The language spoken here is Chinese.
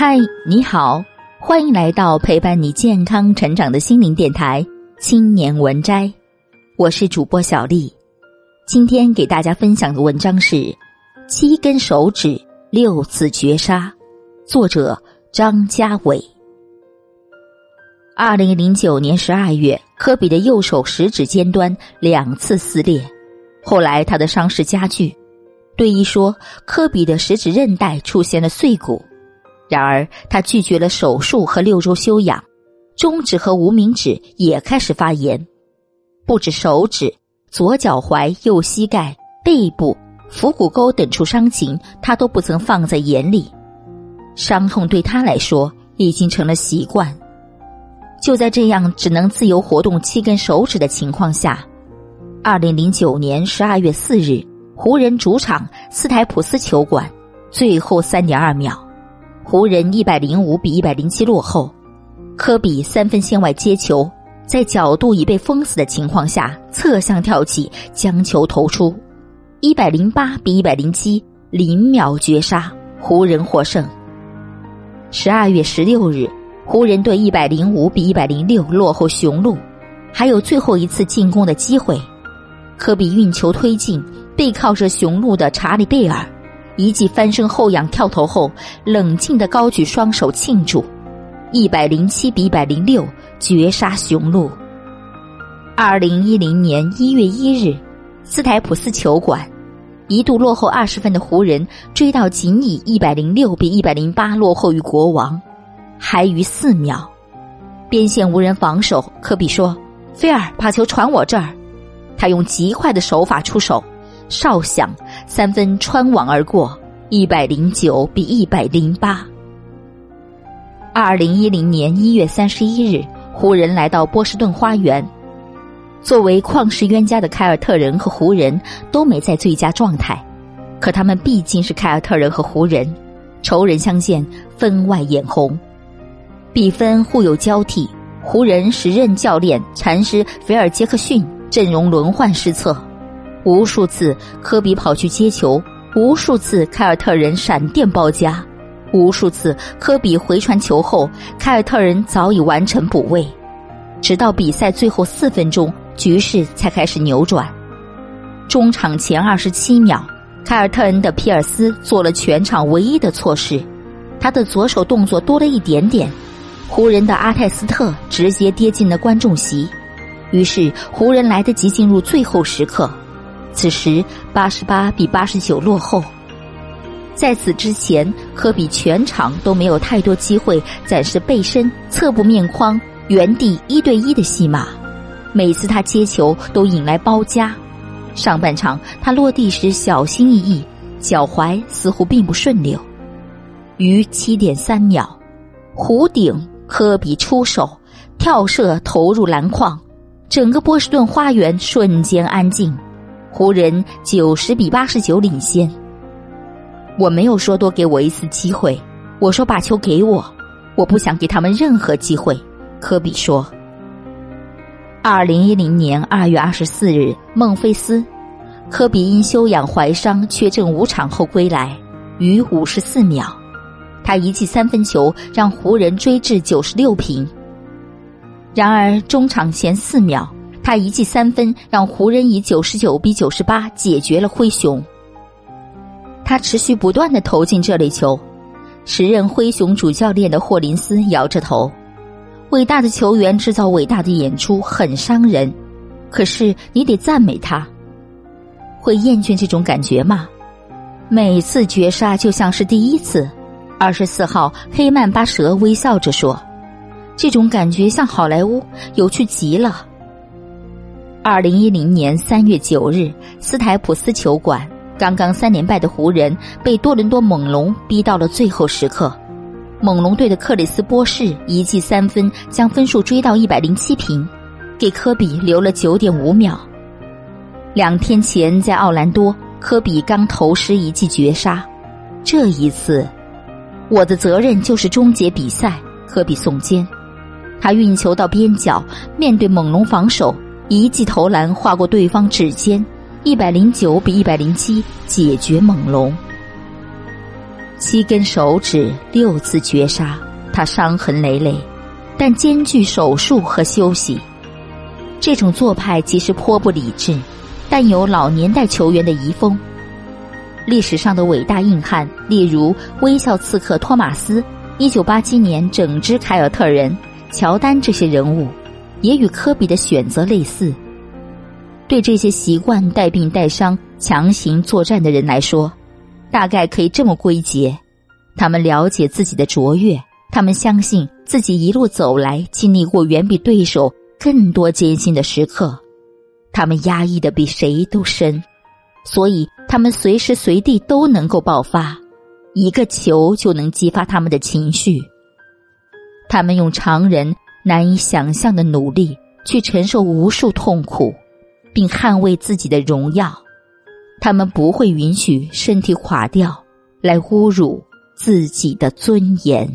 嗨，你好，欢迎来到陪伴你健康成长的心灵电台青年文摘，我是主播小丽。今天给大家分享的文章是7根手指6次绝杀，作者张家伟。2009年12月，科比的右手食指尖端2次撕裂，后来他的伤势加剧，队医说科比的食指韧带出现了碎骨。然而他拒绝了手术和6周休养，中指和无名指也开始发炎，不止手指，左脚踝、右膝盖、背部、腹股沟等处伤情他都不曾放在眼里，伤痛对他来说已经成了习惯。就在这样只能自由活动7根手指的情况下，2009年12月4日，湖人主场斯台普斯球馆，最后 3.2 秒，湖人105-107落后，科比3分线外接球，在角度已被封死的情况下侧向跳起将球投出，108-107，0秒绝杀，湖人获胜。12月16日，湖人队105-106落后雄鹿，还有最后一次进攻的机会，科比运球推进，背靠着雄鹿的查理贝尔一记翻身后仰跳投后，冷静地高举双手庆祝，107-106绝杀雄鹿。2010年1月1日，斯台普斯球馆，一度落后20分的湖人追到仅以106-108落后于国王，还余4秒，边线无人防守，科比说：“菲尔，把球传我这儿。”他用极快的手法出手，哨响，3分穿网而过，109-108。2010年1月31日，湖人来到波士顿花园，作为旷世冤家的凯尔特人和湖人都没在最佳状态，可他们毕竟是凯尔特人和湖人，仇人相见，分外眼红。比分互有交替，湖人时任教练禅师菲尔杰克逊阵容轮换失策，无数次科比跑去接球，无数次凯尔特人闪电包夹，无数次科比回传球后，凯尔特人早已完成补位，直到比赛最后4分钟，局势才开始扭转。中场前27秒，凯尔特人的皮尔斯做了全场唯一的错事，他的左手动作多了一点点，湖人的阿泰斯特直接跌进了观众席，于是湖人来得及进入最后时刻，此时88-89落后。在此之前，科比全场都没有太多机会展示背身、侧步面框、原地1对1的戏码，每次他接球都引来包夹。上半场他落地时小心翼翼，脚踝似乎并不顺溜。余 7.3 秒，弧顶科比出手跳射投入篮筐，整个波士顿花园瞬间安静，湖人90-89领先。我没有说多给我一次机会，我说把球给我，我不想给他们任何机会，科比说。2010年2月24日，孟菲斯，科比因休养怀伤缺阵5场后归来，余54秒，他一记3分球让湖人追至96平。然而中场前4秒，他一记3分让湖人以99-98解决了灰熊。他持续不断地投进这类球，时任灰熊主教练的霍林斯摇着头，伟大的球员制造伟大的演出很伤人，可是你得赞美他。会厌倦这种感觉吗？每次绝杀就像是第一次，24号黑曼巴蛇微笑着说，这种感觉像好莱坞，有趣极了。2010年3月9日，斯台普斯球馆，刚刚3连败的湖人被多伦多猛龙逼到了最后时刻，猛龙队的克里斯波士一记3分将分数追到107平，给科比留了 9.5 秒。2天前在奥兰多，科比刚投失一记绝杀，这一次我的责任就是终结比赛，科比耸肩，他运球到边角，面对猛龙防守一记投篮划过对方指尖，109-107解决猛龙。7根手指6次绝杀，他伤痕累累，但兼具手术和休息。这种做派其实颇不理智，但有老年代球员的遗风。历史上的伟大硬汉，例如微笑刺客托马斯、1987年整支凯尔特人、乔丹这些人物，也与科比的选择类似。对这些习惯带病带伤、强行作战的人来说，大概可以这么归结：他们了解自己的卓越，他们相信自己一路走来经历过远比对手更多艰辛的时刻，他们压抑的比谁都深，所以他们随时随地都能够爆发，一个球就能激发他们的情绪。他们用常人难以想象的努力去承受无数痛苦，并捍卫自己的荣耀。他们不会允许身体垮掉来侮辱自己的尊严。